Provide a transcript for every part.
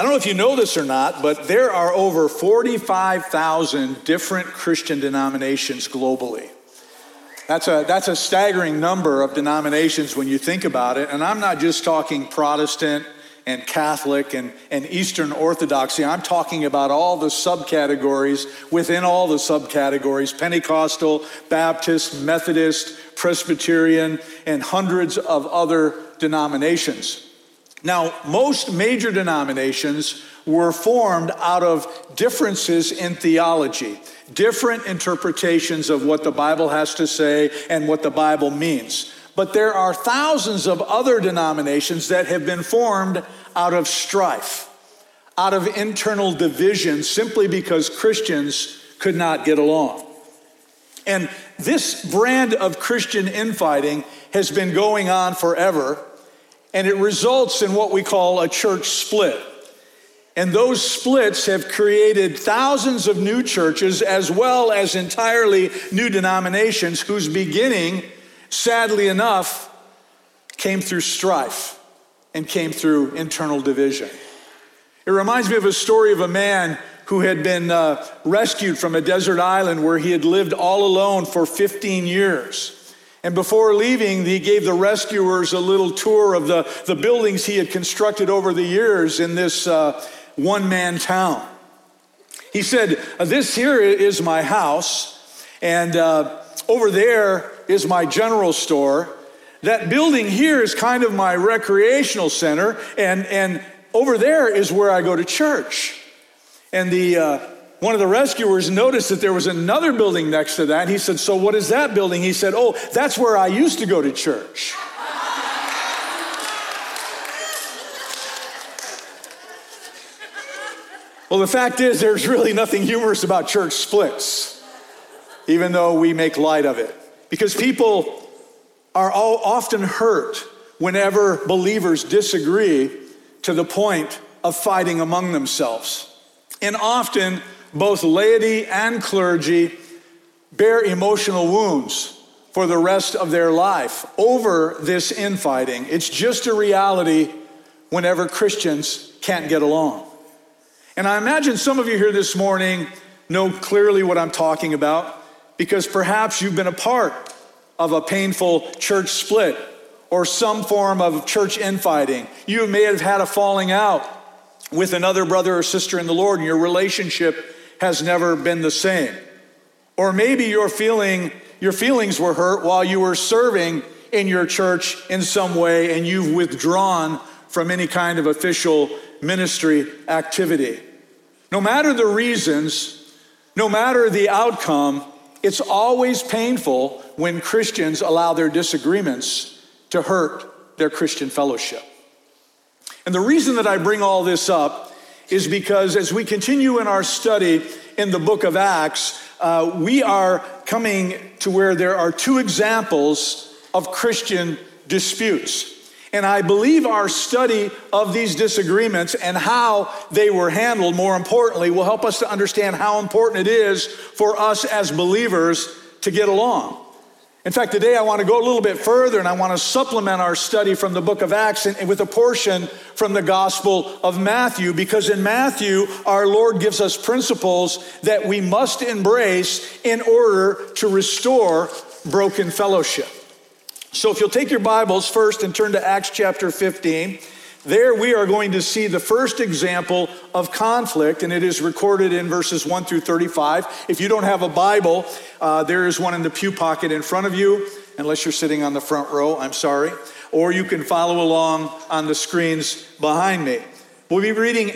I don't know if you know this or not, but there are over 45,000 different Christian denominations globally. That's a staggering number of denominations when you think about it. And I'm not just talking Protestant and Catholic and Eastern Orthodoxy. I'm talking about all the subcategories within all the subcategories: Pentecostal, Baptist, Methodist, Presbyterian, and hundreds of other denominations. Now, most major denominations were formed out of differences in theology, different interpretations of what the Bible has to say and what the Bible means. But there are thousands of other denominations that have been formed out of strife, out of internal division, simply because Christians could not get along. And this brand of Christian infighting has been going on forever, and it results in what we call a church split. And those splits have created thousands of new churches as well as entirely new denominations whose beginning, sadly enough, came through strife and came through internal division. It reminds me of a story of a man who had been rescued from a desert island where he had lived all alone for 15 years. And before leaving, he gave the rescuers a little tour of the buildings he had constructed over the years in this one-man town. He said, "This here is my house, and over there is my general store. That building here is kind of my recreational center, and over there is where I go to church." And the one of the rescuers noticed that there was another building next to that. He said, "So what is that building?" He said, "Oh, that's where I used to go to church." Well, the fact is there's really nothing humorous about church splits, even though we make light of it, because people are often hurt whenever believers disagree to the point of fighting among themselves. And often, both laity and clergy bear emotional wounds for the rest of their life over this infighting. It's just a reality whenever Christians can't get along. And I imagine some of you here this morning know clearly what I'm talking about, because perhaps you've been a part of a painful church split or some form of church infighting. You may have had a falling out with another brother or sister in the Lord, and your relationship has never been the same. Or maybe your feelings were hurt while you were serving in your church in some way, and you've withdrawn from any kind of official ministry activity. No matter the reasons, no matter the outcome, it's always painful when Christians allow their disagreements to hurt their Christian fellowship. And the reason that I bring all this up is because as we continue in our study in the book of Acts, we are coming to where there are two examples of Christian disputes. And I believe our study of these disagreements and how they were handled, more importantly, will help us to understand how important it is for us as believers to get along. In fact, today I want to go a little bit further, and I want to supplement our study from the book of Acts and with a portion from the Gospel of Matthew, because in Matthew, our Lord gives us principles that we must embrace in order to restore broken fellowship. So if you'll take your Bibles first and turn to Acts chapter 15, there we are going to see the first example of conflict, and it is recorded in verses 1 through 35. If you don't have a Bible, there is one in the pew pocket in front of you, unless you're sitting on the front row, I'm sorry. Or you can follow along on the screens behind me. We'll be reading,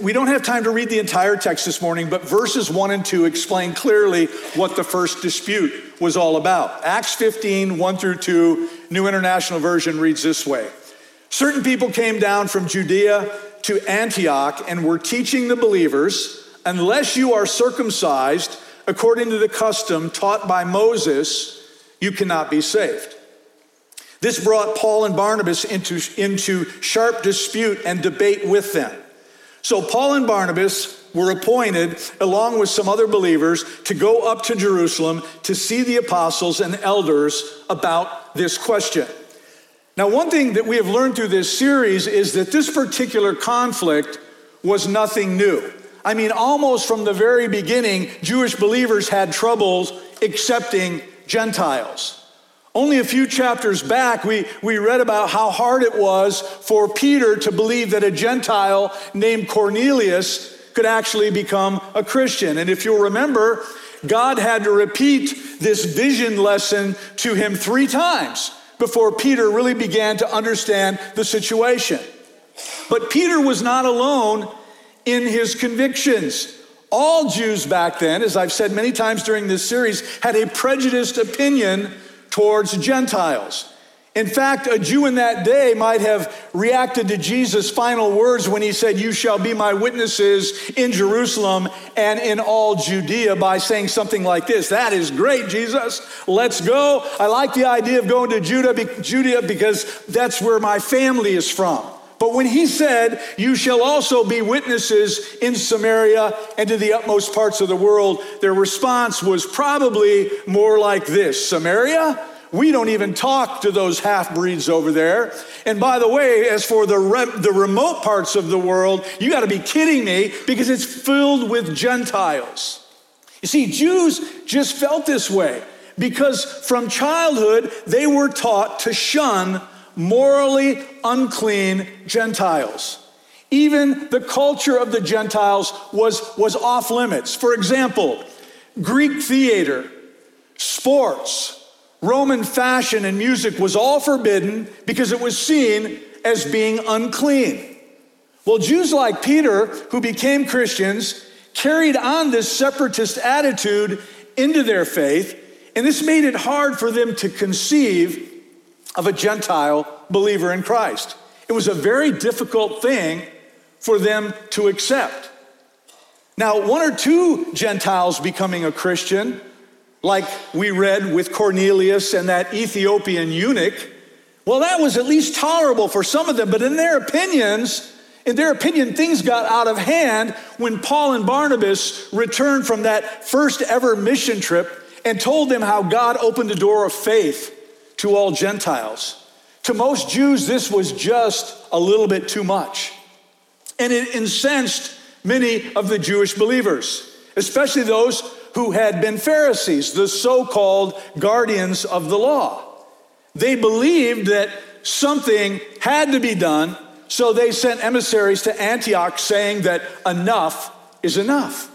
we don't have time to read the entire text this morning, but verses 1 and 2 explain clearly what the first dispute was all about. Acts 15, 1 through 2, New International Version reads this way. Certain people came down from Judea to Antioch and were teaching the believers, "Unless you are circumcised according to the custom taught by Moses, you cannot be saved." This brought Paul and Barnabas into sharp dispute and debate with them. So Paul and Barnabas were appointed, along with some other believers, to go up to Jerusalem to see the apostles and elders about this question. Now, one thing that we have learned through this series is that this particular conflict was nothing new. I mean, almost from the very beginning, Jewish believers had troubles accepting Gentiles. Only a few chapters back, we read about how hard it was for Peter to believe that a Gentile named Cornelius could actually become a Christian. And if you'll remember, God had to repeat this vision lesson to him 3 times before Peter really began to understand the situation. But Peter was not alone in his convictions. All Jews back then, as I've said many times during this series, had a prejudiced opinion towards Gentiles. In fact, a Jew in that day might have reacted to Jesus' final words when he said, "You shall be my witnesses in Jerusalem and in all Judea," by saying something like this: "That is great, Jesus. Let's go. I like the idea of going to Judea because that's where my family is from." But when he said, "You shall also be witnesses in Samaria and to the utmost parts of the world," their response was probably more like this: "Samaria? We don't even talk to those half-breeds over there. And by the way, as for the remote parts of the world, you got to be kidding me, because it's filled with Gentiles." You see, Jews just felt this way because from childhood, they were taught to shun morally unclean Gentiles. Even the culture of the Gentiles was off limits. For example, Greek theater, sports, Roman fashion, and music was all forbidden because it was seen as being unclean. Well, Jews like Peter, who became Christians, carried on this separatist attitude into their faith, and this made it hard for them to conceive of a Gentile believer in Christ. It was a very difficult thing for them to accept. Now, 1 or 2 Gentiles becoming a Christian, like we read with Cornelius and that Ethiopian eunuch, well, that was at least tolerable for some of them, but in their opinion, things got out of hand when Paul and Barnabas returned from that first ever mission trip and told them how God opened the door of faith to all Gentiles. To most Jews, this was just a little bit too much. And it incensed many of the Jewish believers, especially those who had been Pharisees, the so-called guardians of the law. They believed that something had to be done, so they sent emissaries to Antioch saying that enough is enough.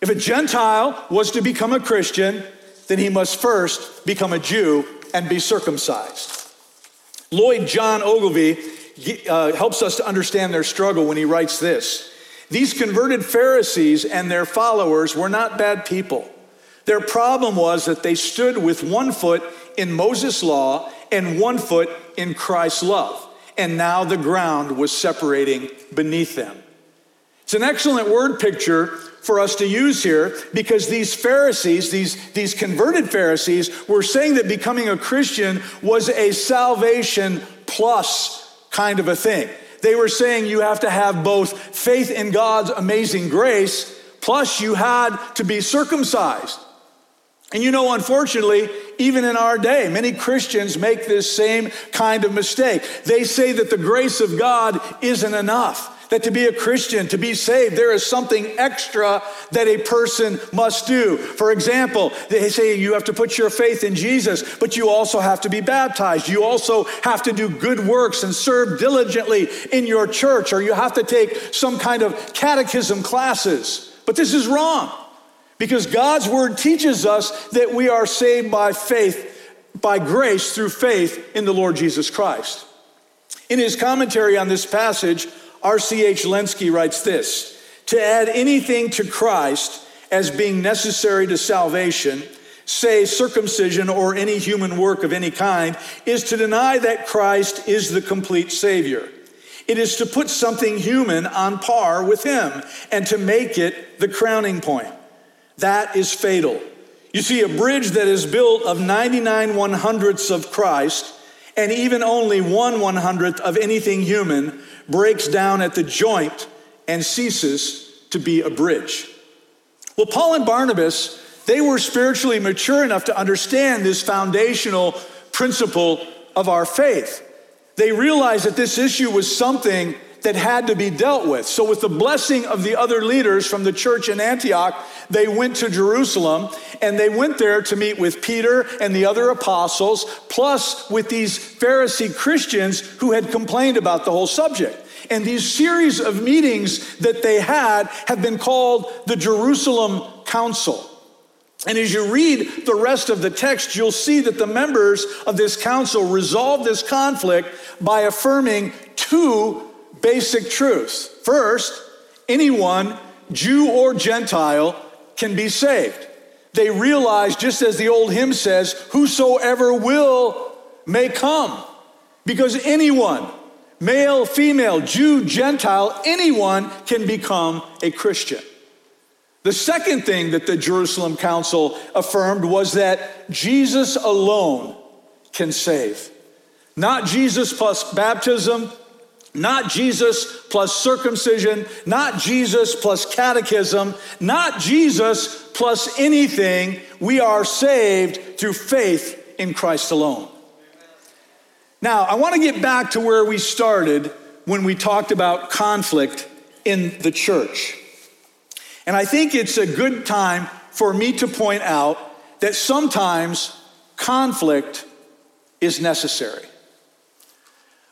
If a Gentile was to become a Christian, then he must first become a Jew and be circumcised. Lloyd John Ogilvie helps us to understand their struggle when he writes this: "These converted Pharisees and their followers were not bad people. Their problem was that they stood with one foot in Moses' law and one foot in Christ's love, and now the ground was separating beneath them." It's an excellent word picture for us to use here, because these Pharisees, these converted Pharisees, were saying that becoming a Christian was a salvation plus kind of a thing. They were saying you have to have both faith in God's amazing grace, plus you had to be circumcised. And you know, unfortunately, even in our day, many Christians make this same kind of mistake. They say that the grace of God isn't enough, that to be a Christian, to be saved, there is something extra that a person must do. For example, they say you have to put your faith in Jesus, but you also have to be baptized. You also have to do good works and serve diligently in your church, or you have to take some kind of catechism classes. But this is wrong, because God's word teaches us that we are saved by faith, by grace through faith in the Lord Jesus Christ. In his commentary on this passage, R.C.H. Lenski writes this: "To add anything to Christ as being necessary to salvation, say circumcision or any human work of any kind, is to deny that Christ is the complete Savior. It is to put something human on par with him and to make it the crowning point. That is fatal. You see, a bridge that is built of 99/100ths of Christ and even only 1/100th of anything human breaks down at the joint and ceases to be a bridge." Well, Paul and Barnabas, they were spiritually mature enough to understand this foundational principle of our faith. They realized that this issue was something that had to be dealt with. So with the blessing of the other leaders from the church in Antioch, they went to Jerusalem, and they went there to meet with Peter and the other apostles, plus with these Pharisee Christians who had complained about the whole subject. And these series of meetings that they had have been called the Jerusalem Council. And as you read the rest of the text, you'll see that the members of this council resolved this conflict by affirming two basic truths. First, anyone, Jew or Gentile, can be saved. They realized, just as the old hymn says, whosoever will may come, because anyone, male, female, Jew, Gentile, anyone can become a Christian. The second thing that the Jerusalem Council affirmed was that Jesus alone can save. Not Jesus plus baptism, not Jesus plus circumcision, not Jesus plus catechism, not Jesus plus anything. We are saved through faith in Christ alone. Now, I want to get back to where we started when we talked about conflict in the church. And I think it's a good time for me to point out that sometimes conflict is necessary.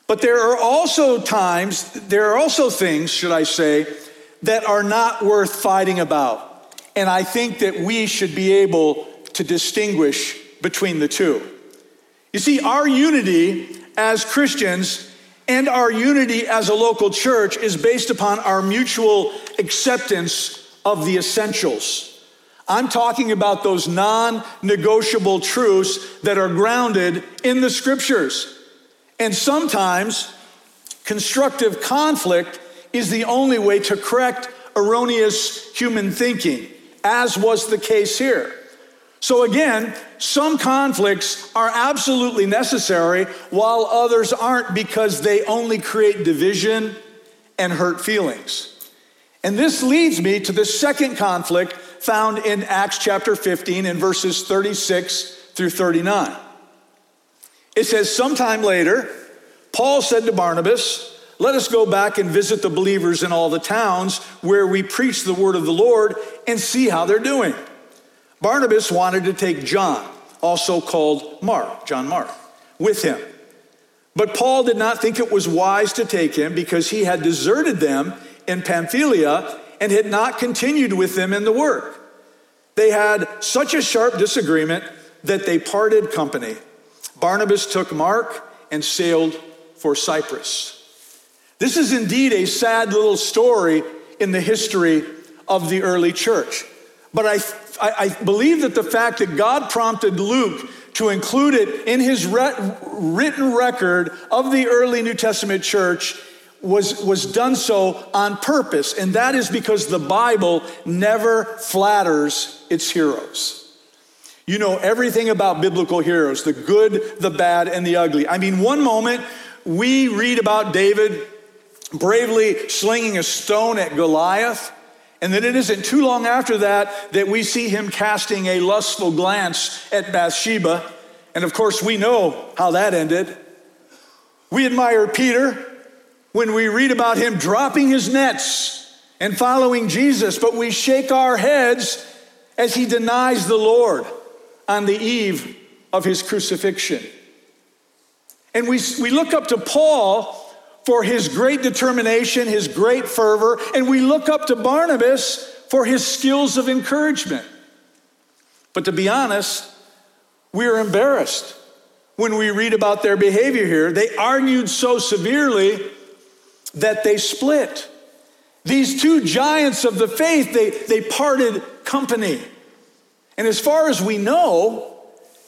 But there are also things, should I say, that are not worth fighting about. And I think that we should be able to distinguish between the two. You see, our unity as Christians and our unity as a local church is based upon our mutual acceptance of the essentials. I'm talking about those non-negotiable truths that are grounded in the scriptures. And sometimes constructive conflict is the only way to correct erroneous human thinking, as was the case here. So again, some conflicts are absolutely necessary while others aren't, because they only create division and hurt feelings. And this leads me to the second conflict found in Acts chapter 15 in verses 36 through 39. It says, sometime later, Paul said to Barnabas, let us go back and visit the believers in all the towns where we preach the word of the Lord and see how they're doing. Barnabas wanted to take John, also called Mark, John Mark, with him. But Paul did not think it was wise to take him, because he had deserted them in Pamphylia and had not continued with them in the work. They had such a sharp disagreement that they parted company. Barnabas took Mark and sailed for Cyprus. This is indeed a sad little story in the history of the early church. But I believe that the fact that God prompted Luke to include it in his written record of the early New Testament church was done so on purpose, and that is because the Bible never flatters its heroes. You know everything about biblical heroes, the good, the bad, and the ugly. I mean, one moment we read about David bravely slinging a stone at Goliath, and then it isn't too long after that that we see him casting a lustful glance at Bathsheba, and of course we know how that ended. We admire Peter when we read about him dropping his nets and following Jesus, but we shake our heads as he denies the Lord on the eve of his crucifixion. And we look up to Paul for his great determination, his great fervor, and we look up to Barnabas for his skills of encouragement. But to be honest, we are embarrassed when we read about their behavior here. They argued so severely that they split. These two giants of the faith, they parted company. And as far as we know,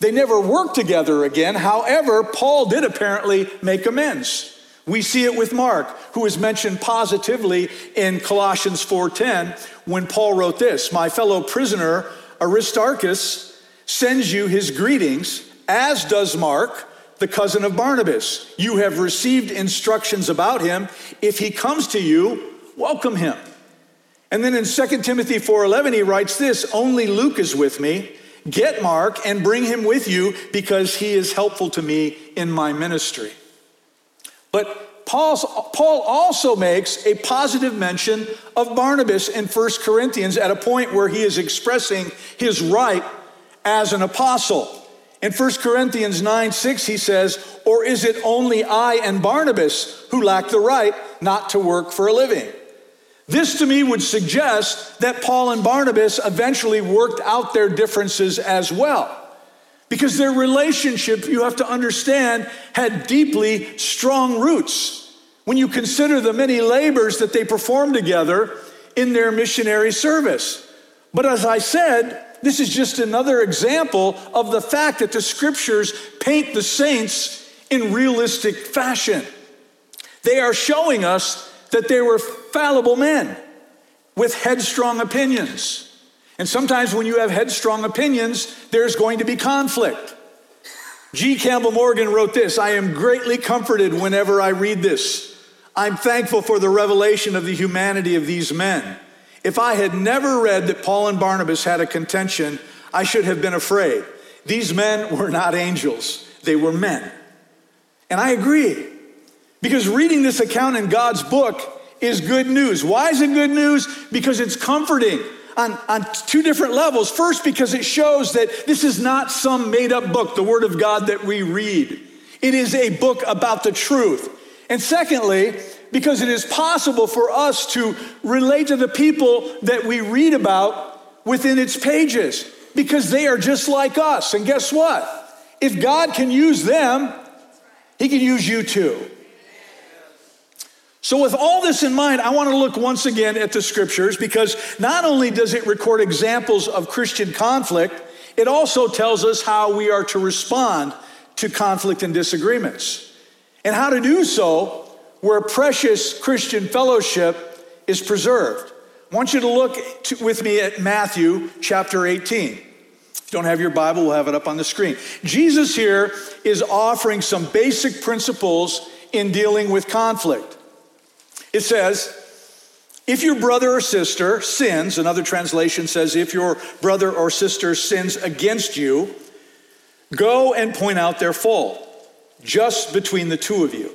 they never worked together again. However, Paul did apparently make amends. We see it with Mark, who is mentioned positively in Colossians 4:10 when Paul wrote this, my fellow prisoner Aristarchus sends you his greetings, as does Mark, the cousin of Barnabas. You have received instructions about him. If he comes to you, welcome him. And then in 2 Timothy 4:11, he writes this, only Luke is with me. Get Mark and bring him with you, because he is helpful to me in my ministry. But Paul also makes a positive mention of Barnabas in 1 Corinthians at a point where he is expressing his right as an apostle. In 1 Corinthians 9:6, he says, "Or is it only I and Barnabas who lack the right not to work for a living?" This to me would suggest that Paul and Barnabas eventually worked out their differences as well, because their relationship, you have to understand, had deeply strong roots when you consider the many labors that they performed together in their missionary service. But as I said, this is just another example of the fact that the scriptures paint the saints in realistic fashion. They are showing us that they were fallible men with headstrong opinions. And sometimes when you have headstrong opinions, there's going to be conflict. G. Campbell Morgan wrote this, "I am greatly comforted whenever I read this. I'm thankful for the revelation of the humanity of these men. If I had never read that Paul and Barnabas had a contention, I should have been afraid. These men were not angels, they were men." And I agree, because reading this account in God's book is good news. Why is it good news? Because it's comforting on two different levels. First, because it shows that this is not some made-up book, the Word of God that we read. It is a book about the truth. And secondly, because it is possible for us to relate to the people that we read about within its pages, because they are just like us. And guess what? If God can use them, He can use you too. So with all this in mind, I want to look once again at the scriptures, because not only does it record examples of Christian conflict, it also tells us how we are to respond to conflict and disagreements, and how to do so where precious Christian fellowship is preserved. I want you to look with me at Matthew chapter 18. If you don't have your Bible, we'll have it up on the screen. Jesus here is offering some basic principles in dealing with conflict. It says, "If your brother or sister sins," another translation says, "if your brother or sister sins against you, go and point out their fault, just between the two of you.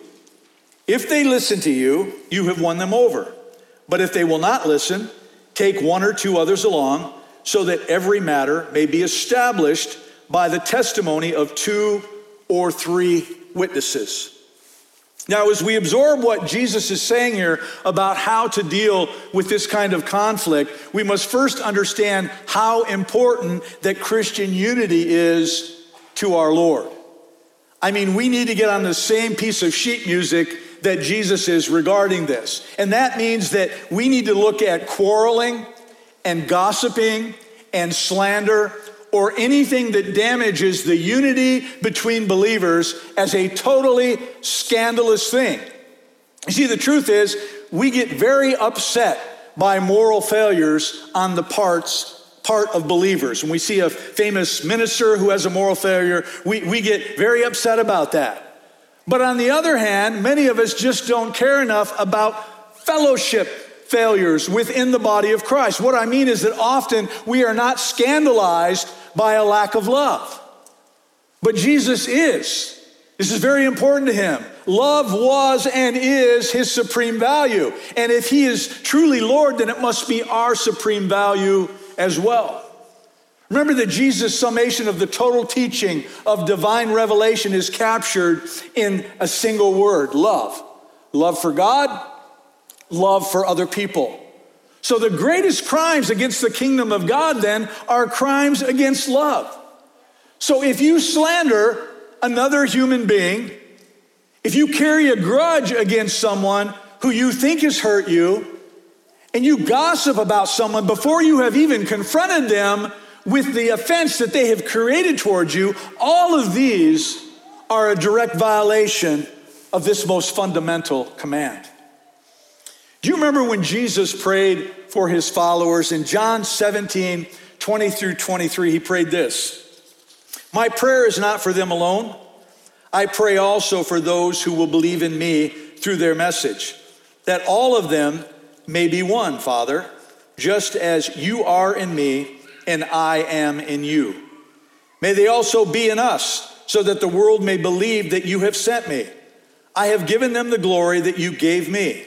If they listen to you, you have won them over. But if they will not listen, take one or two others along, so that every matter may be established by the testimony of two or three witnesses." Now, as we absorb what Jesus is saying here about how to deal with this kind of conflict, we must first understand how important that Christian unity is to our Lord. I mean, we need to get on the same piece of sheet music that Jesus is regarding this. And that means that we need to look at quarreling and gossiping and slander, or anything that damages the unity between believers, as a totally scandalous thing. You see, the truth is, we get very upset by moral failures on the part of believers. When we see a famous minister who has a moral failure, we get very upset about that. But on the other hand, many of us just don't care enough about fellowship failures within the body of Christ. What I mean is that often we are not scandalized by a lack of love. But Jesus is. This is very important to Him. Love was and is His supreme value. And if He is truly Lord, then it must be our supreme value as well. Remember that Jesus' summation of the total teaching of divine revelation is captured in a single word: love. Love for God, love for other people. So the greatest crimes against the kingdom of God then are crimes against love. So if you slander another human being, if you carry a grudge against someone who you think has hurt you, and you gossip about someone before you have even confronted them with the offense that they have created towards you, all of these are a direct violation of this most fundamental command. Do you remember when Jesus prayed for His followers? In John 17, 20 through 23, He prayed this, "My prayer is not for them alone. I pray also for those who will believe in me through their message, that all of them may be one, Father, just as you are in me and I am in you. May they also be in us, so that the world may believe that you have sent me. I have given them the glory that you gave me,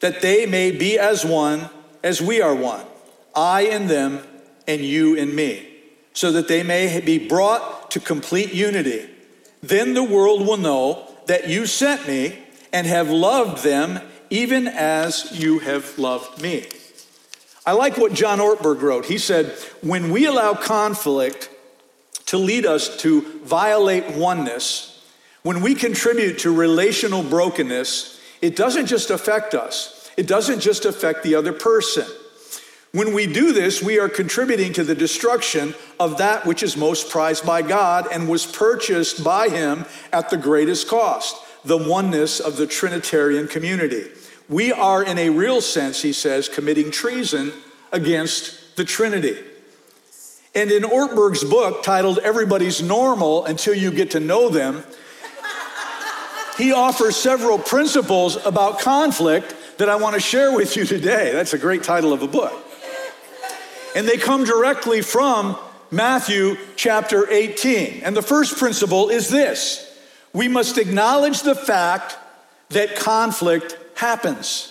that they may be as one as we are one, I in them and you in me, so that they may be brought to complete unity. Then the world will know that you sent me and have loved them even as you have loved me." I like what John Ortberg wrote. He said, "When we allow conflict to lead us to violate oneness, when we contribute to relational brokenness, it doesn't just affect us. It doesn't just affect the other person. When we do this, we are contributing to the destruction of that which is most prized by God and was purchased by him at the greatest cost, the oneness of the Trinitarian community. We are, in a real sense," he says, "committing treason against the Trinity." And in Ortberg's book titled Everybody's Normal Until You Get to Know Them, he offers several principles about conflict that I want to share with you today. That's a great title of a book. And they come directly from Matthew chapter 18. And the first principle is this: we must acknowledge the fact that conflict happens.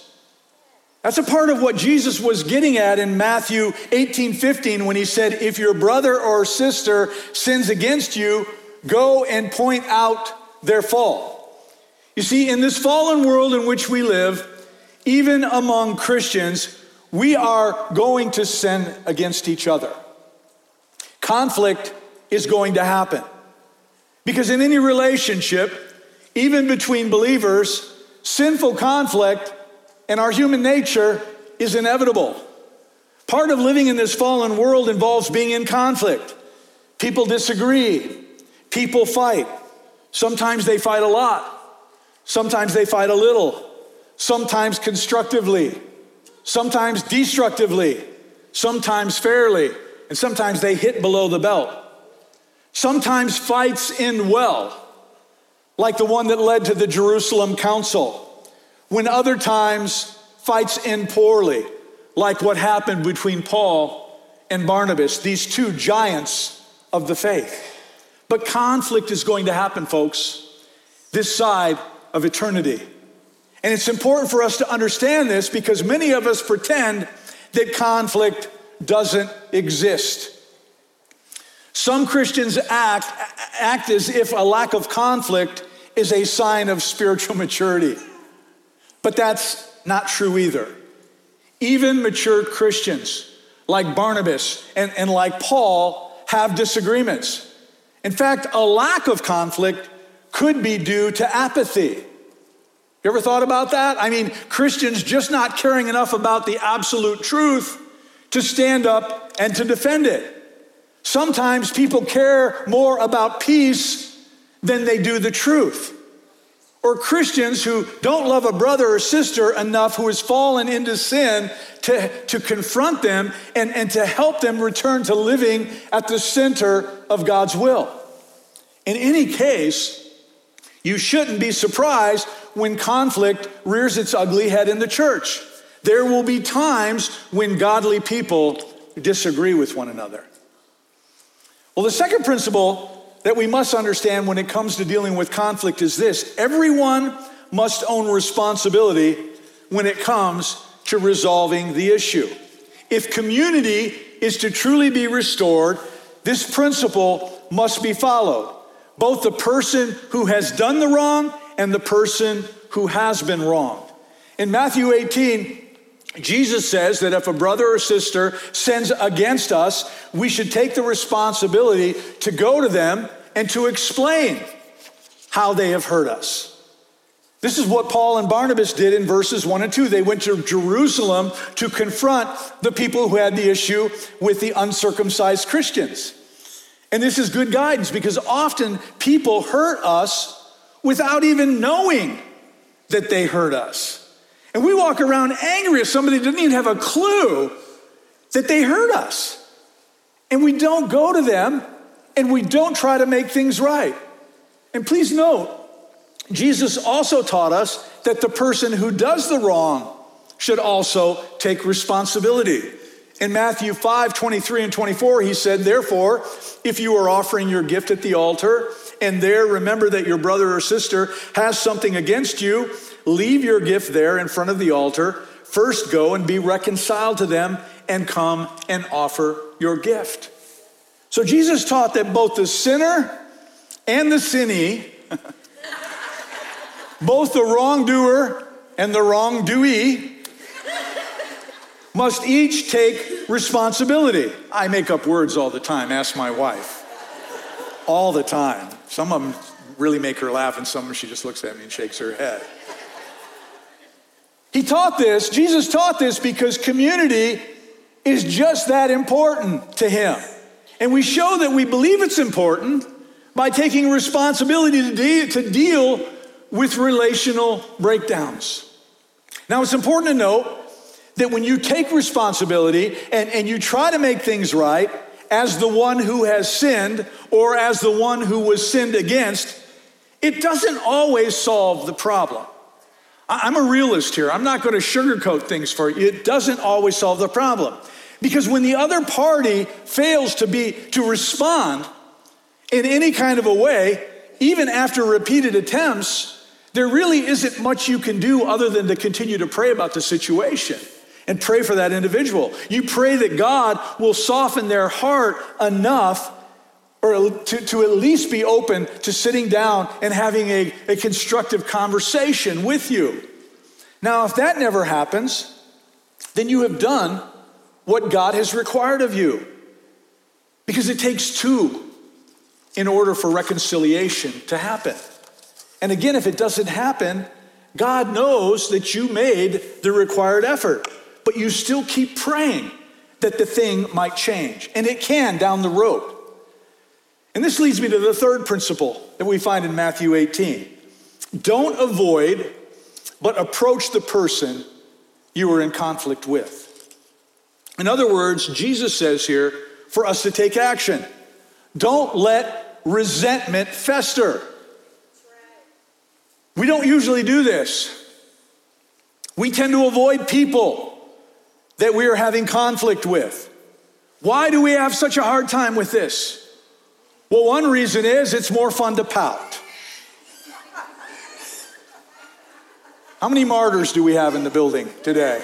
That's a part of what Jesus was getting at in Matthew 18:15 when he said, "If your brother or sister sins against you, go and point out their fault." You see, in this fallen world in which we live, even among Christians, we are going to sin against each other. Conflict is going to happen. Because in any relationship, even between believers, sinful conflict and our human nature is inevitable. Part of living in this fallen world involves being in conflict. People disagree. People fight. Sometimes they fight a lot. Sometimes they fight a little. Sometimes constructively. Sometimes destructively. Sometimes fairly. And sometimes they hit below the belt. Sometimes fights end well, like the one that led to the Jerusalem Council, when other times fights end poorly, like what happened between Paul and Barnabas, these two giants of the faith. But conflict is going to happen, folks, this side of eternity. And it's important for us to understand this because many of us pretend that conflict doesn't exist. Some Christians act as if a lack of conflict is a sign of spiritual maturity. But that's not true either. Even mature Christians like Barnabas and like Paul have disagreements. In fact, a lack of conflict could be due to apathy. You ever thought about that? I mean, Christians just not caring enough about the absolute truth to stand up and to defend it. Sometimes people care more about peace than they do the truth. Or Christians who don't love a brother or sister enough who has fallen into sin to confront them and to help them return to living at the center of God's will. In any case, you shouldn't be surprised when conflict rears its ugly head in the church. There will be times when godly people disagree with one another. Well, the second principle that we must understand when it comes to dealing with conflict is this: everyone must own responsibility when it comes to resolving the issue. If community is to truly be restored, this principle must be followed, both the person who has done the wrong and the person who has been wronged. In Matthew 18, Jesus says that if a brother or sister sins against us, we should take the responsibility to go to them and to explain how they have hurt us. This is what Paul and Barnabas did in verses 1 and 2. They went to Jerusalem to confront the people who had the issue with the uncircumcised Christians. And this is good guidance because often people hurt us without even knowing that they hurt us. And we walk around angry if somebody didn't even have a clue that they hurt us. And we don't go to them and we don't try to make things right. And please note, Jesus also taught us that the person who does the wrong should also take responsibility. In Matthew 5:23 and 24, he said, "Therefore, if you are offering your gift at the altar and there remember that your brother or sister has something against you, leave your gift there in front of the altar. First go and be reconciled to them and come and offer your gift. So Jesus taught that both the sinner and the sinnee, both the wrongdoer and the wrongdoee, must each take responsibility. I make up words all the time, ask my wife. All the time. Some of them really make her laugh, and some of them she just looks at me and shakes her head. He taught this, Jesus taught this, because community is just that important to him. And we show that we believe it's important by taking responsibility to deal with relational breakdowns. Now, it's important to note that when you take responsibility and you try to make things right as the one who has sinned or as the one who was sinned against, it doesn't always solve the problem. I'm a realist here. I'm not going to sugarcoat things for you. It doesn't always solve the problem. Because when the other party fails to respond in any kind of a way, even after repeated attempts, there really isn't much you can do other than to continue to pray about the situation and pray for that individual. You pray that God will soften their heart enough or to at least be open to sitting down and having a constructive conversation with you. Now, if that never happens, then you have done what God has required of you, because it takes two in order for reconciliation to happen. And again, if it doesn't happen, God knows that you made the required effort, but you still keep praying that the thing might change, and it can down the road. And this leads me to the third principle that we find in Matthew 18. Don't avoid, but approach the person you are in conflict with. In other words, Jesus says here for us to take action. Don't let resentment fester. That's right. We don't usually do this. We tend to avoid people that we are having conflict with. Why do we have such a hard time with this? Well, one reason is it's more fun to pout. How many martyrs do we have in the building today?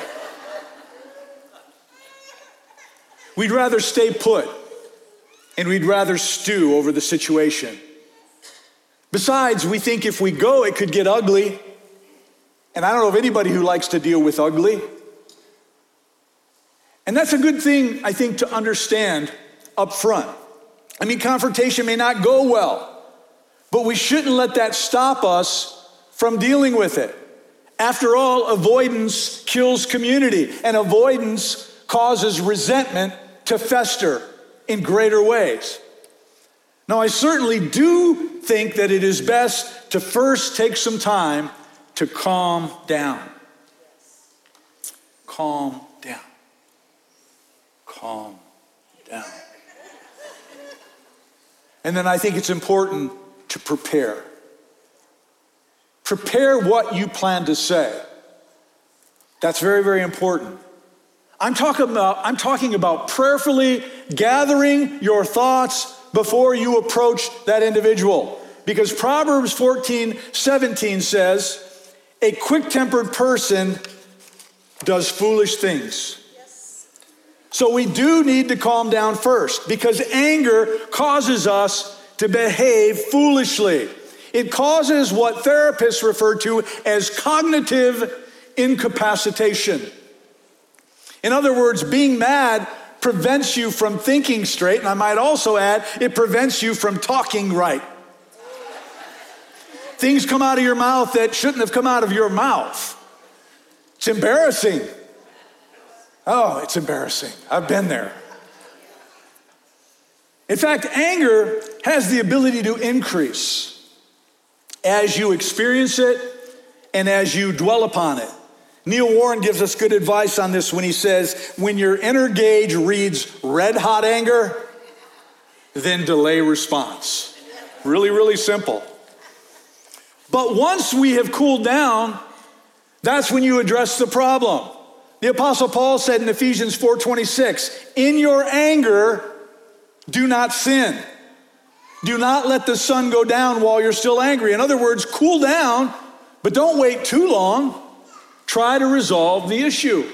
We'd rather stay put, and we'd rather stew over the situation. Besides, we think if we go, it could get ugly. And I don't know of anybody who likes to deal with ugly. And that's a good thing, I think, to understand up front. I mean, confrontation may not go well, but we shouldn't let that stop us from dealing with it. After all, avoidance kills community, and avoidance causes resentment to fester in greater ways. Now, I certainly do think that it is best to first take some time to calm down. Calm down. Calm down. And then I think it's important to prepare. Prepare what you plan to say. That's very, very important. I'm talking about prayerfully gathering your thoughts before you approach that individual. Because Proverbs 14:17 says, a quick-tempered person does foolish things. Yes. So we do need to calm down first, because anger causes us to behave foolishly. It causes what therapists refer to as cognitive incapacitation. In other words, being mad prevents you from thinking straight, and I might also add, it prevents you from talking right. Things come out of your mouth that shouldn't have come out of your mouth. It's embarrassing. Oh, it's embarrassing. I've been there. In fact, anger has the ability to increase as you experience it and as you dwell upon it. Neil Warren gives us good advice on this when he says, when your inner gauge reads red hot anger, then delay response. Really, really simple. But once we have cooled down, that's when you address the problem. The Apostle Paul said in Ephesians 4:26, in your anger, do not sin. Do not let the sun go down while you're still angry. In other words, cool down, but don't wait too long. Try to resolve the issue,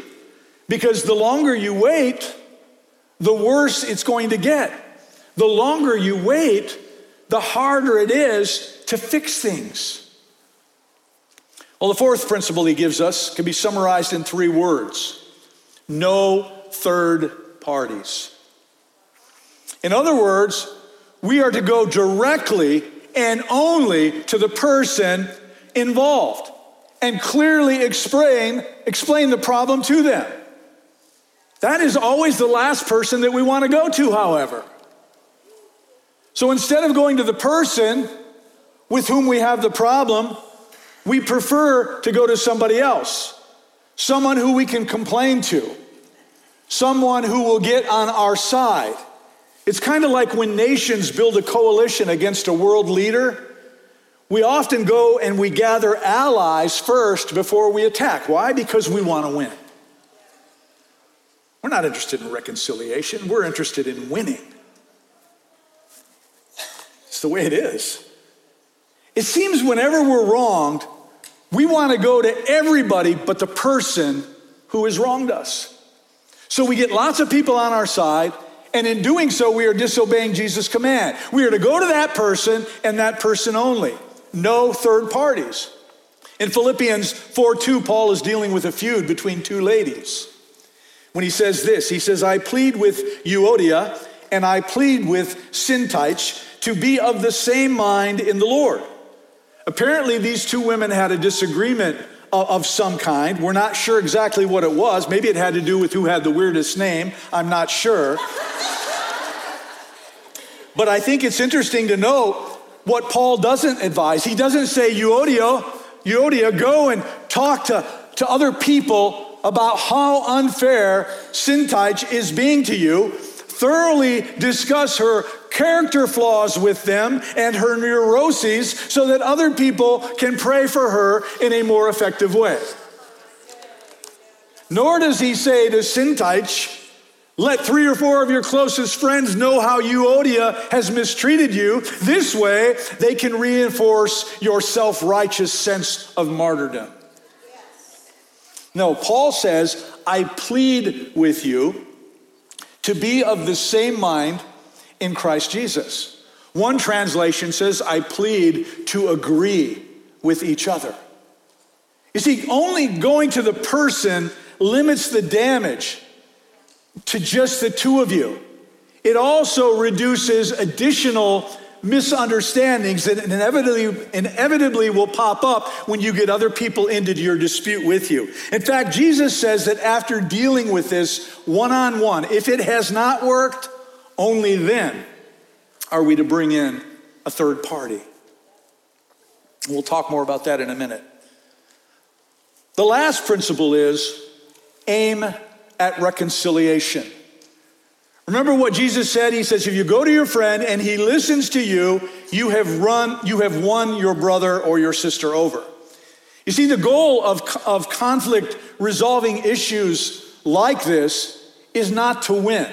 because the longer you wait, the worse it's going to get. The longer you wait, the harder it is to fix things. Well, the fourth principle he gives us can be summarized in three words: no third parties. In other words, we are to go directly and only to the person involved and clearly explain the problem to them. That is always the last person that we want to go to, however. So instead of going to the person with whom we have the problem, we prefer to go to somebody else, someone who we can complain to, someone who will get on our side. It's kind of like when nations build a coalition against a world leader. We often go and we gather allies first before we attack. Why? Because we want to win. We're not interested in reconciliation. We're interested in winning. It's the way it is. It seems whenever we're wronged, we want to go to everybody but the person who has wronged us. So we get lots of people on our side, and in doing so, we are disobeying Jesus' command. We are to go to that person and that person only. No third parties. In Philippians 4:2, Paul is dealing with a feud between two ladies. When he says this, he says, I plead with Euodia and I plead with Syntyche to be of the same mind in the Lord. Apparently, these two women had a disagreement of some kind. We're not sure exactly what it was. Maybe it had to do with who had the weirdest name. I'm not sure. But I think it's interesting to note what Paul doesn't advise. He doesn't say, Euodia, go and talk to other people about how unfair Syntyche is being to you. Thoroughly discuss her character flaws with them and her neuroses so that other people can pray for her in a more effective way. Nor does he say to Syntyche, let 3 or 4 of your closest friends know how Euodia has mistreated you. This way, they can reinforce your self-righteous sense of martyrdom. No, Paul says, I plead with you to be of the same mind in Christ Jesus. One translation says, I plead to agree with each other. You see, only going to the person limits the damage to just the two of you. It also reduces additional misunderstandings that inevitably will pop up when you get other people into your dispute with you. In fact, Jesus says that after dealing with this one-on-one, if it has not worked, only then are we to bring in a third party. We'll talk more about that in a minute. The last principle is aim at reconciliation. Remember what Jesus said? He says, if you go to your friend and he listens to you, you have won your brother or your sister over. You see, the goal of conflict resolving issues like this is not to win.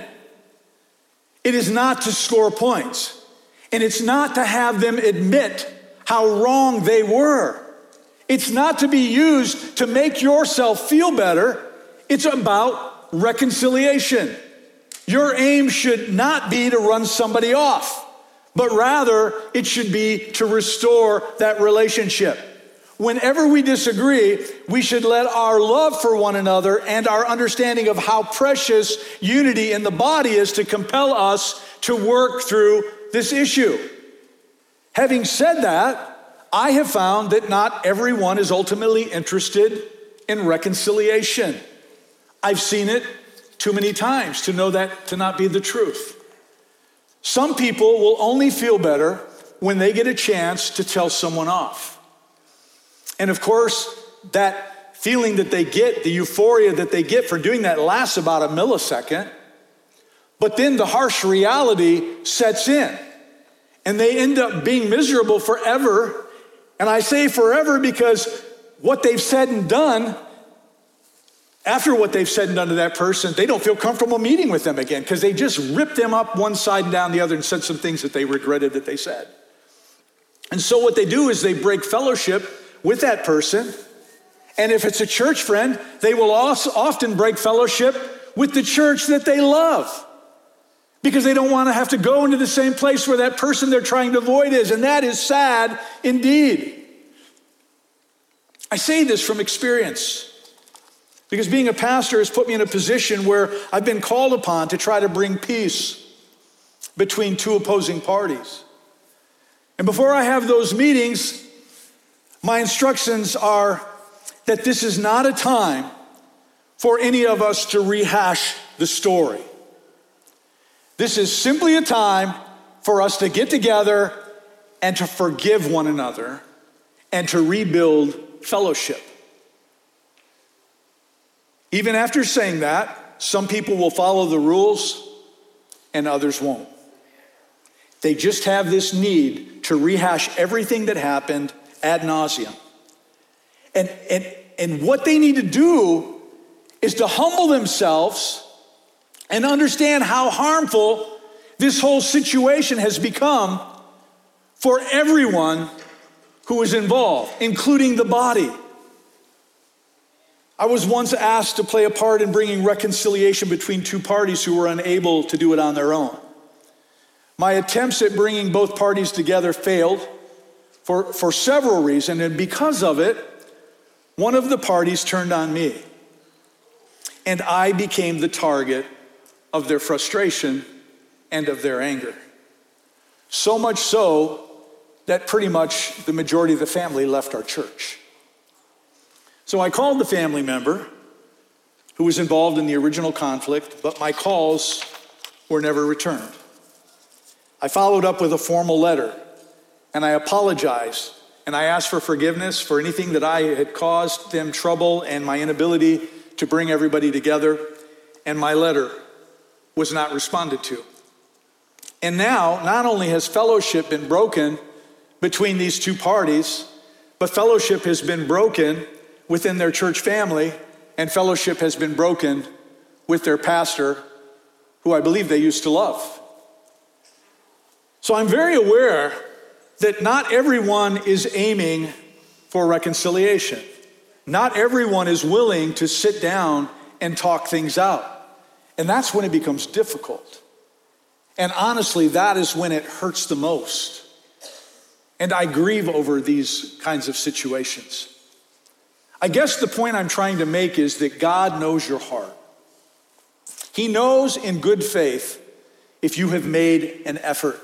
It is not to score points. And it's not to have them admit how wrong they were. It's not to be used to make yourself feel better. It's about reconciliation. Your aim should not be to run somebody off, but rather it should be to restore that relationship. Whenever we disagree, we should let our love for one another and our understanding of how precious unity in the body is to compel us to work through this issue. Having said that, I have found that not everyone is ultimately interested in reconciliation. I've seen it too many times to know that to not be the truth. Some people will only feel better when they get a chance to tell someone off. And of course, that feeling that they get, the euphoria that they get for doing that lasts about a millisecond. But then the harsh reality sets in and they end up being miserable forever. And I say forever because what they've said and done After what they've said and done to that person, they don't feel comfortable meeting with them again because they just ripped them up one side and down the other and said some things that they regretted that they said. And so what they do is they break fellowship with that person. And if it's a church friend, they will also often break fellowship with the church that they love because they don't want to have to go into the same place where that person they're trying to avoid is. And that is sad indeed. I say this from experience, because being a pastor has put me in a position where I've been called upon to try to bring peace between two opposing parties. And before I have those meetings, my instructions are that this is not a time for any of us to rehash the story. This is simply a time for us to get together and to forgive one another and to rebuild fellowship. Even after saying that, some people will follow the rules and others won't. They just have this need to rehash everything that happened ad nauseum. And what they need to do is to humble themselves and understand how harmful this whole situation has become for everyone who is involved, including the body. I was once asked to play a part in bringing reconciliation between two parties who were unable to do it on their own. My attempts at bringing both parties together failed for several reasons, and because of it, one of the parties turned on me, and I became the target of their frustration and of their anger. So much so that pretty much the majority of the family left our church. So I called the family member who was involved in the original conflict, but my calls were never returned. I followed up with a formal letter, and I apologized, and I asked for forgiveness for anything that I had caused them trouble and my inability to bring everybody together, and my letter was not responded to. And now, not only has fellowship been broken between these two parties, but fellowship has been broken within their church family, and fellowship has been broken with their pastor, who I believe they used to love. So I'm very aware that not everyone is aiming for reconciliation. Not everyone is willing to sit down and talk things out. And that's when it becomes difficult. And honestly, that is when it hurts the most. And I grieve over these kinds of situations. I guess the point I'm trying to make is that God knows your heart. He knows in good faith if you have made an effort.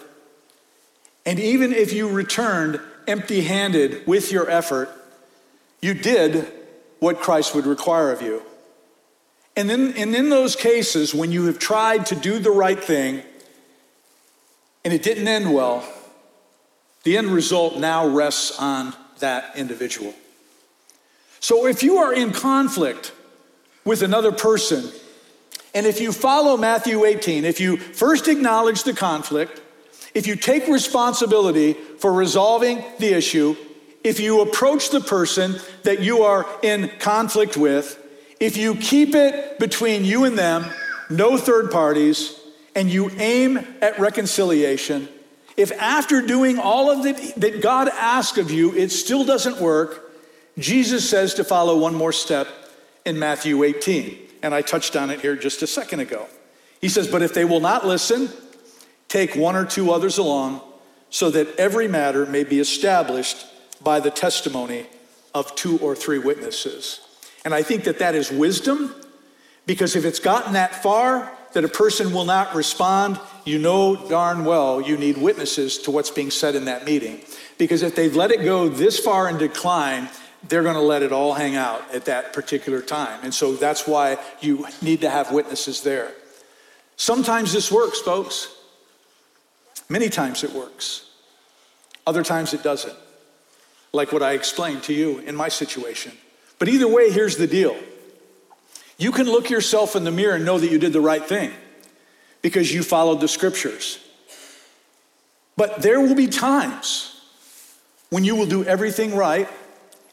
And even if you returned empty-handed with your effort, you did what Christ would require of you. And in those cases, when you have tried to do the right thing and it didn't end well, the end result now rests on that individual. So if you are in conflict with another person, and if you follow Matthew 18, if you first acknowledge the conflict, if you take responsibility for resolving the issue, if you approach the person that you are in conflict with, if you keep it between you and them, no third parties, and you aim at reconciliation, if after doing all of that God asks of you, it still doesn't work, Jesus says to follow one more step in Matthew 18, and I touched on it here just a second ago. He says, but if they will not listen, take one or two others along so that every matter may be established by the testimony of two or three witnesses. And I think that is wisdom, because if it's gotten that far that a person will not respond, you know darn well you need witnesses to what's being said in that meeting. Because if they've let it go this far in decline, they're going to let it all hang out at that particular time. And so that's why you need to have witnesses there. Sometimes this works, folks. Many times it works. Other times it doesn't, like what I explained to you in my situation. But either way, here's the deal. You can look yourself in the mirror and know that you did the right thing because you followed the scriptures. But there will be times when you will do everything right,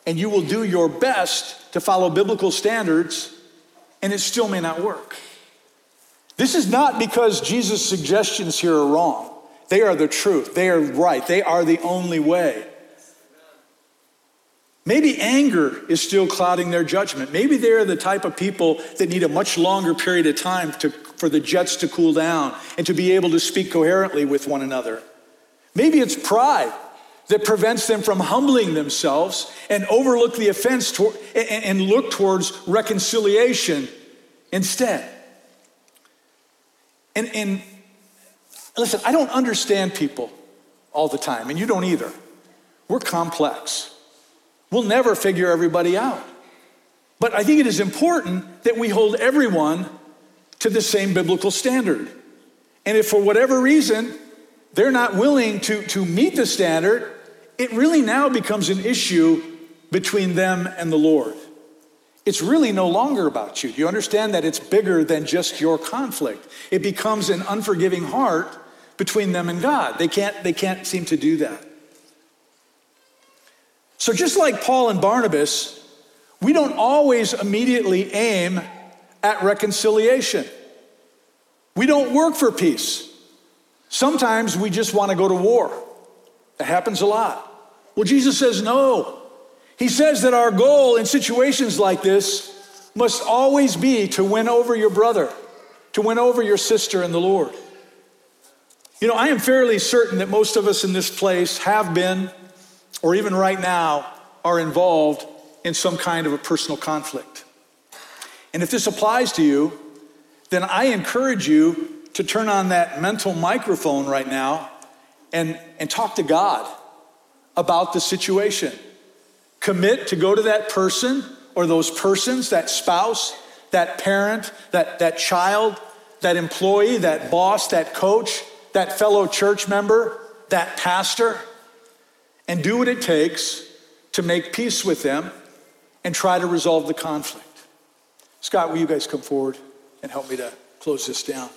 and you will do your best to follow biblical standards, and it still may not work. This is not because Jesus' suggestions here are wrong. They are the truth. They are right. They are the only way. Maybe anger is still clouding their judgment. Maybe they are the type of people that need a much longer period of time for the jets to cool down and to be able to speak coherently with one another. Maybe it's pride that prevents them from humbling themselves and overlook the offense and look towards reconciliation instead. And listen, I don't understand people all the time, and you don't either. We're complex. We'll never figure everybody out. But I think it is important that we hold everyone to the same biblical standard. And if for whatever reason they're not willing to meet the standard, it really now becomes an issue between them and the Lord. It's really no longer about you. Do you understand that it's bigger than just your conflict? It becomes an unforgiving heart between them and God. They can't seem to do that. So just like Paul and Barnabas, we don't always immediately aim at reconciliation. We don't work for peace. Sometimes we just want to go to war. That happens a lot. Well, Jesus says no. He says that our goal in situations like this must always be to win over your brother, to win over your sister in the Lord. You know, I am fairly certain that most of us in this place have been, or even right now, are involved in some kind of a personal conflict. And if this applies to you, then I encourage you to turn on that mental microphone right now and talk to God about the situation. Commit to go to that person or those persons, that spouse, that parent, that child, that employee, that boss, that coach, that fellow church member, that pastor, and do what it takes to make peace with them and try to resolve the conflict. Scott, will you guys come forward and help me to close this down?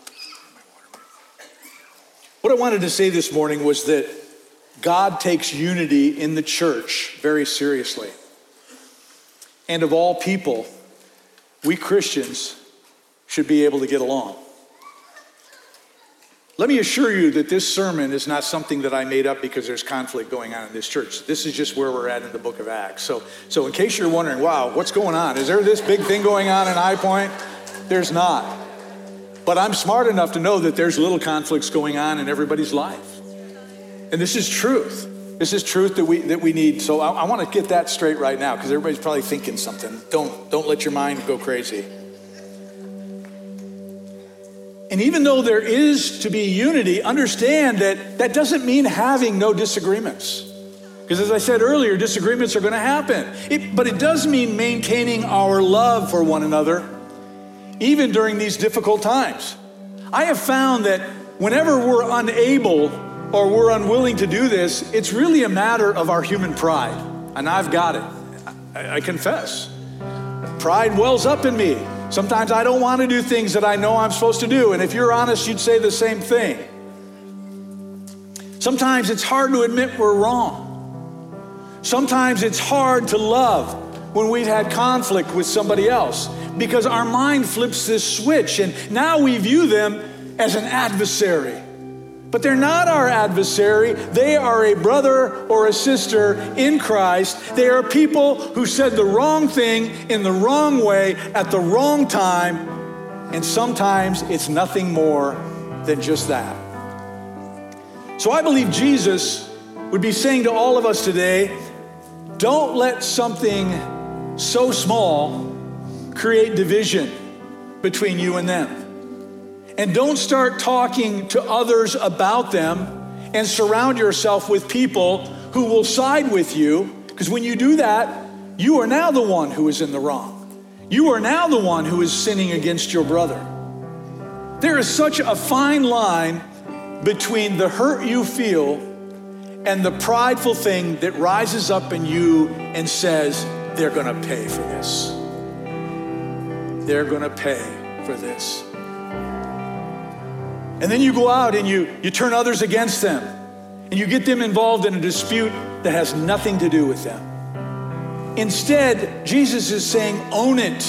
What I wanted to say this morning was that God takes unity in the church very seriously. And of all people, we Christians should be able to get along. Let me assure you that this sermon is not something that I made up because there's conflict going on in this church. This is just where we're at in the book of Acts. So in case you're wondering, wow, what's going on? Is there this big thing going on in High Point? There's not. But I'm smart enough to know that there's little conflicts going on in everybody's life. And this is truth. This is truth that we need. So I want to get that straight right now because everybody's probably thinking something. Don't let your mind go crazy. And even though there is to be unity, understand that that doesn't mean having no disagreements. Because as I said earlier, disagreements are going to happen. But it does mean maintaining our love for one another, even during these difficult times. I have found that whenever we're unable or we're unwilling to do this, it's really a matter of our human pride. And I've got it. I confess. Pride wells up in me. Sometimes I don't want to do things that I know I'm supposed to do. And if you're honest, you'd say the same thing. Sometimes it's hard to admit we're wrong. Sometimes it's hard to love when we've had conflict with somebody else because our mind flips this switch and now we view them as an adversary. But they're not our adversary. They are a brother or a sister in Christ. They are people who said the wrong thing in the wrong way at the wrong time. And sometimes it's nothing more than just that. So I believe Jesus would be saying to all of us today, don't let something so small create division between you and them. And don't start talking to others about them and surround yourself with people who will side with you, because when you do that, you are now the one who is in the wrong. You are now the one who is sinning against your brother. There is such a fine line between the hurt you feel and the prideful thing that rises up in you and says, they're going to pay for this. They're going to pay for this. And then you go out and you turn others against them and you get them involved in a dispute that has nothing to do with them. Instead, Jesus is saying, own it.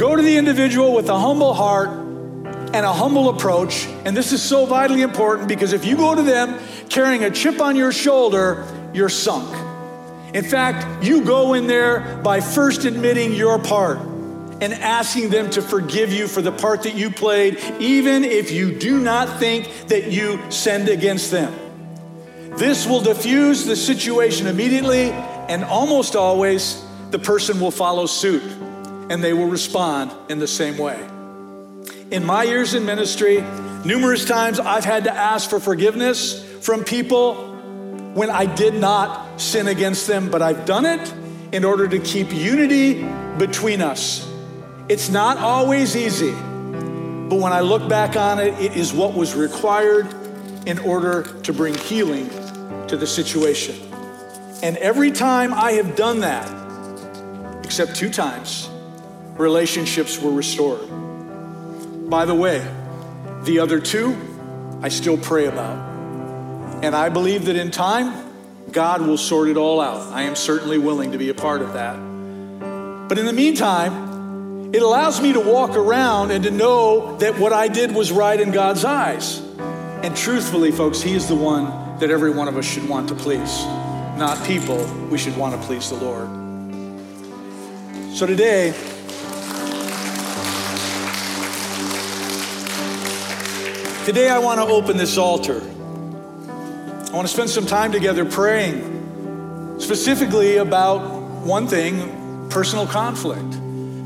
Go to the individual with a humble heart and a humble approach. And this is so vitally important, because if you go to them carrying a chip on your shoulder, you're sunk. In fact, you go in there by first admitting your part and asking them to forgive you for the part that you played, even if you do not think that you sinned against them. This will diffuse the situation immediately, and almost always the person will follow suit and they will respond in the same way. In my years in ministry, numerous times I've had to ask for forgiveness from people when I did not sin against them, but I've done it in order to keep unity between us. It's not always easy, but when I look back on it, it is what was required in order to bring healing to the situation. And every time I have done that, except 2 times, relationships were restored. By the way, the other 2, I still pray about. And I believe that in time, God will sort it all out. I am certainly willing to be a part of that. But in the meantime, it allows me to walk around and to know that what I did was right in God's eyes. And truthfully, folks, He is the one that every one of us should want to please, not people. We should want to please the Lord. So today, I want to open this altar. I want to spend some time together praying specifically about one thing, personal conflict,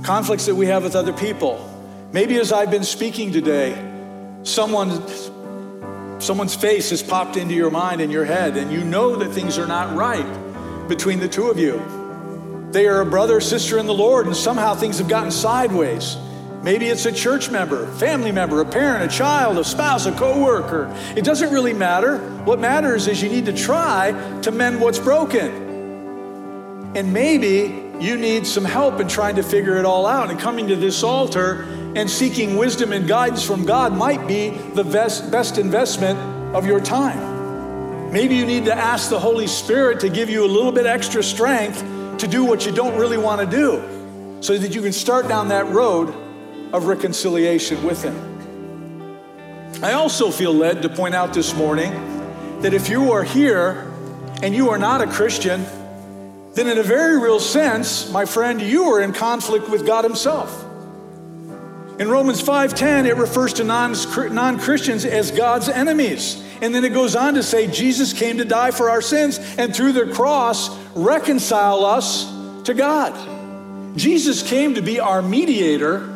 conflicts that we have with other people. Maybe as I've been speaking today, someone's face has popped into your mind and your head, and you know that things are not right between the two of you. They are a brother or sister in the Lord, and somehow things have gotten sideways. Maybe it's a church member, family member, a parent, a child, a spouse, a coworker. It doesn't really matter. What matters is you need to try to mend what's broken. And maybe you need some help in trying to figure it all out. And coming to this altar and seeking wisdom and guidance from God might be the best investment of your time. Maybe you need to ask the Holy Spirit to give you a little bit extra strength to do what you don't really want to do, so that you can start down that road of reconciliation with Him. I also feel led to point out this morning that if you are here and you are not a Christian, then in a very real sense, my friend, you are in conflict with God Himself. In Romans 5:10, it refers to non-Christians as God's enemies. And then it goes on to say, Jesus came to die for our sins and through the cross reconcile us to God. Jesus came to be our mediator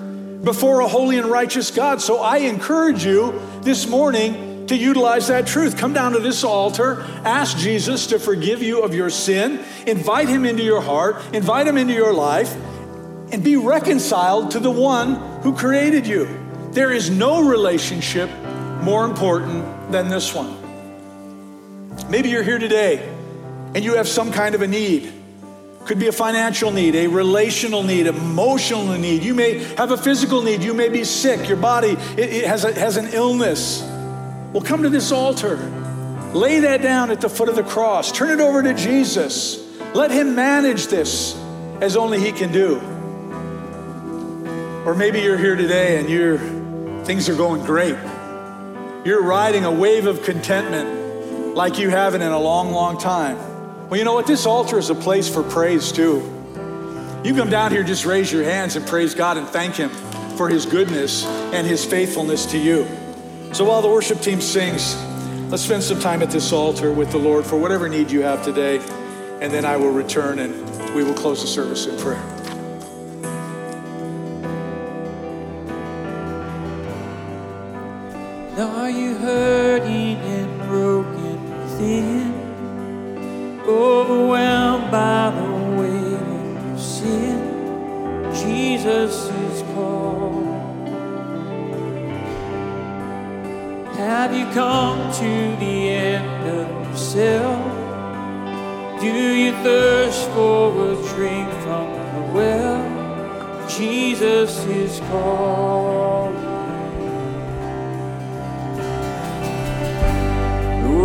before a holy and righteous God. So I encourage you this morning to utilize that truth. Come down to this altar, ask Jesus to forgive you of your sin, invite Him into your heart, invite Him into your life, and be reconciled to the one who created you. There is no relationship more important than this one. Maybe you're here today and you have some kind of a need. Could be a financial need, a relational need, emotional need. You may have a physical need. You may be sick. Your body, it has an illness. Well, come to this altar. Lay that down at the foot of the cross. Turn it over to Jesus. Let Him manage this as only He can do. Or maybe you're here today and things are going great. You're riding a wave of contentment like you haven't in a long, long time. Well, you know what? This altar is a place for praise too. You come down here, just raise your hands and praise God and thank Him for His goodness and His faithfulness to you. So while the worship team sings, let's spend some time at this altar with the Lord for whatever need you have today, and then I will return and we will close the service in prayer. Are you hurting and broken within? Overwhelmed by the weight of sin, Jesus is called. Have you come to the end of yourself? Do you thirst for a drink from the well? Jesus is called.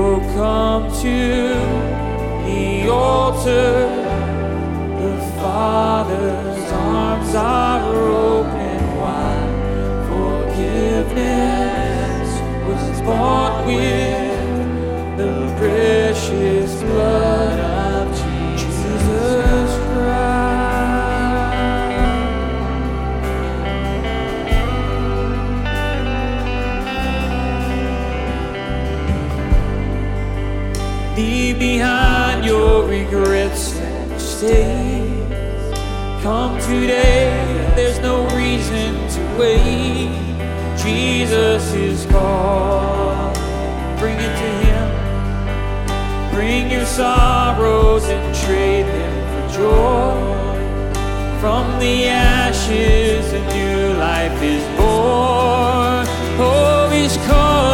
Oh, come to the altar, the Father's arms are open. leave behind your regrets and mistakes. Come today, there's no reason to wait. Jesus is calling. Bring it to Him. Bring your sorrows and trade them for joy. From the ashes, a new life is born. Oh, He's calling.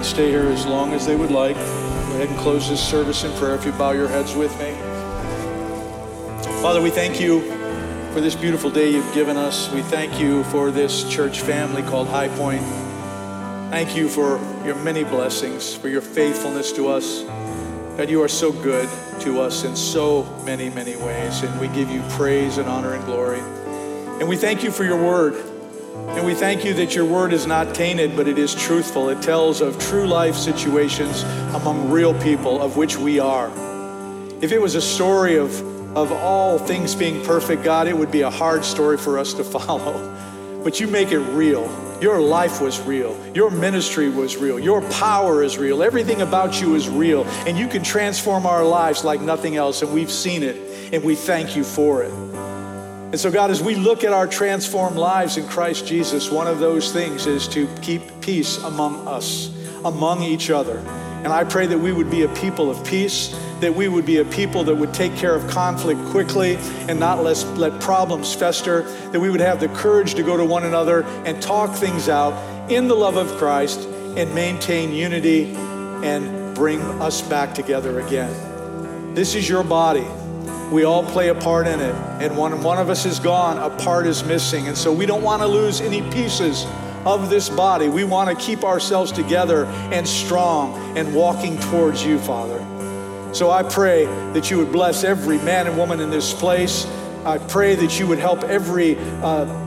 Stay here as long as they would like. Go ahead and close this service in prayer if you bow your heads with me. Father, we thank you for this beautiful day you've given us. We thank you for this church family called High Point. Thank you for your many blessings, for your faithfulness to us. God, you are so good to us in so many, many ways. And we give you praise and honor and glory. And we thank you for your word. And we thank you that your word is not tainted, but it is truthful. It tells of true life situations among real people, of which we are. If it was a story of all things being perfect, God, it would be a hard story for us to follow. But you make it real. Your life was real. Your ministry was real. Your power is real. Everything about you is real. And you can transform our lives like nothing else. And we've seen it, and we thank you for it. And so, God, as we look at our transformed lives in Christ Jesus, one of those things is to keep peace among us, among each other. And I pray that we would be a people of peace, that we would be a people that would take care of conflict quickly and not let problems fester, that we would have the courage to go to one another and talk things out in the love of Christ and maintain unity and bring us back together again. This is your body. We all play a part in it. And when one of us is gone, a part is missing. And so we don't want to lose any pieces of this body. We want to keep ourselves together and strong and walking towards you, Father. So I pray that you would bless every man and woman in this place, I pray that you would help every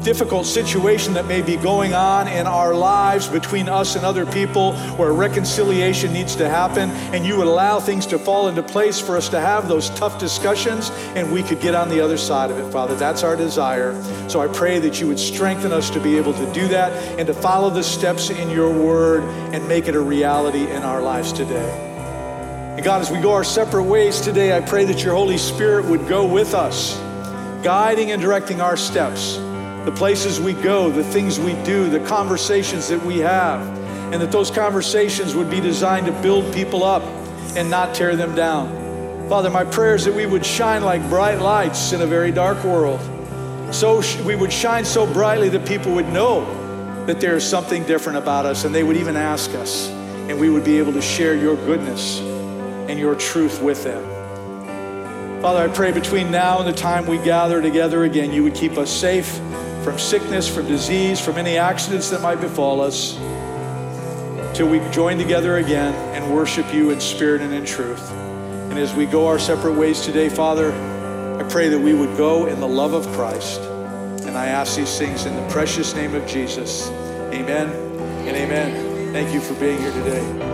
difficult situation that may be going on in our lives between us and other people where reconciliation needs to happen, and you would allow things to fall into place for us to have those tough discussions and we could get on the other side of it, Father. That's our desire. So I pray that you would strengthen us to be able to do that and to follow the steps in your word and make it a reality in our lives today. And God, as we go our separate ways today, I pray that your Holy Spirit would go with us, guiding and directing our steps, the places we go, the things we do, the conversations that we have, and that those conversations would be designed to build people up and not tear them down. Father, my prayer is that we would shine like bright lights in a very dark world. So we would shine so brightly that people would know that there is something different about us, and they would even ask us, and we would be able to share your goodness and your truth with them. Father, I pray between now and the time we gather together again, you would keep us safe from sickness, from disease, from any accidents that might befall us, till we join together again and worship you in spirit and in truth. And as we go our separate ways today, Father, I pray that we would go in the love of Christ. And I ask these things in the precious name of Jesus. Amen and amen. Thank you for being here today.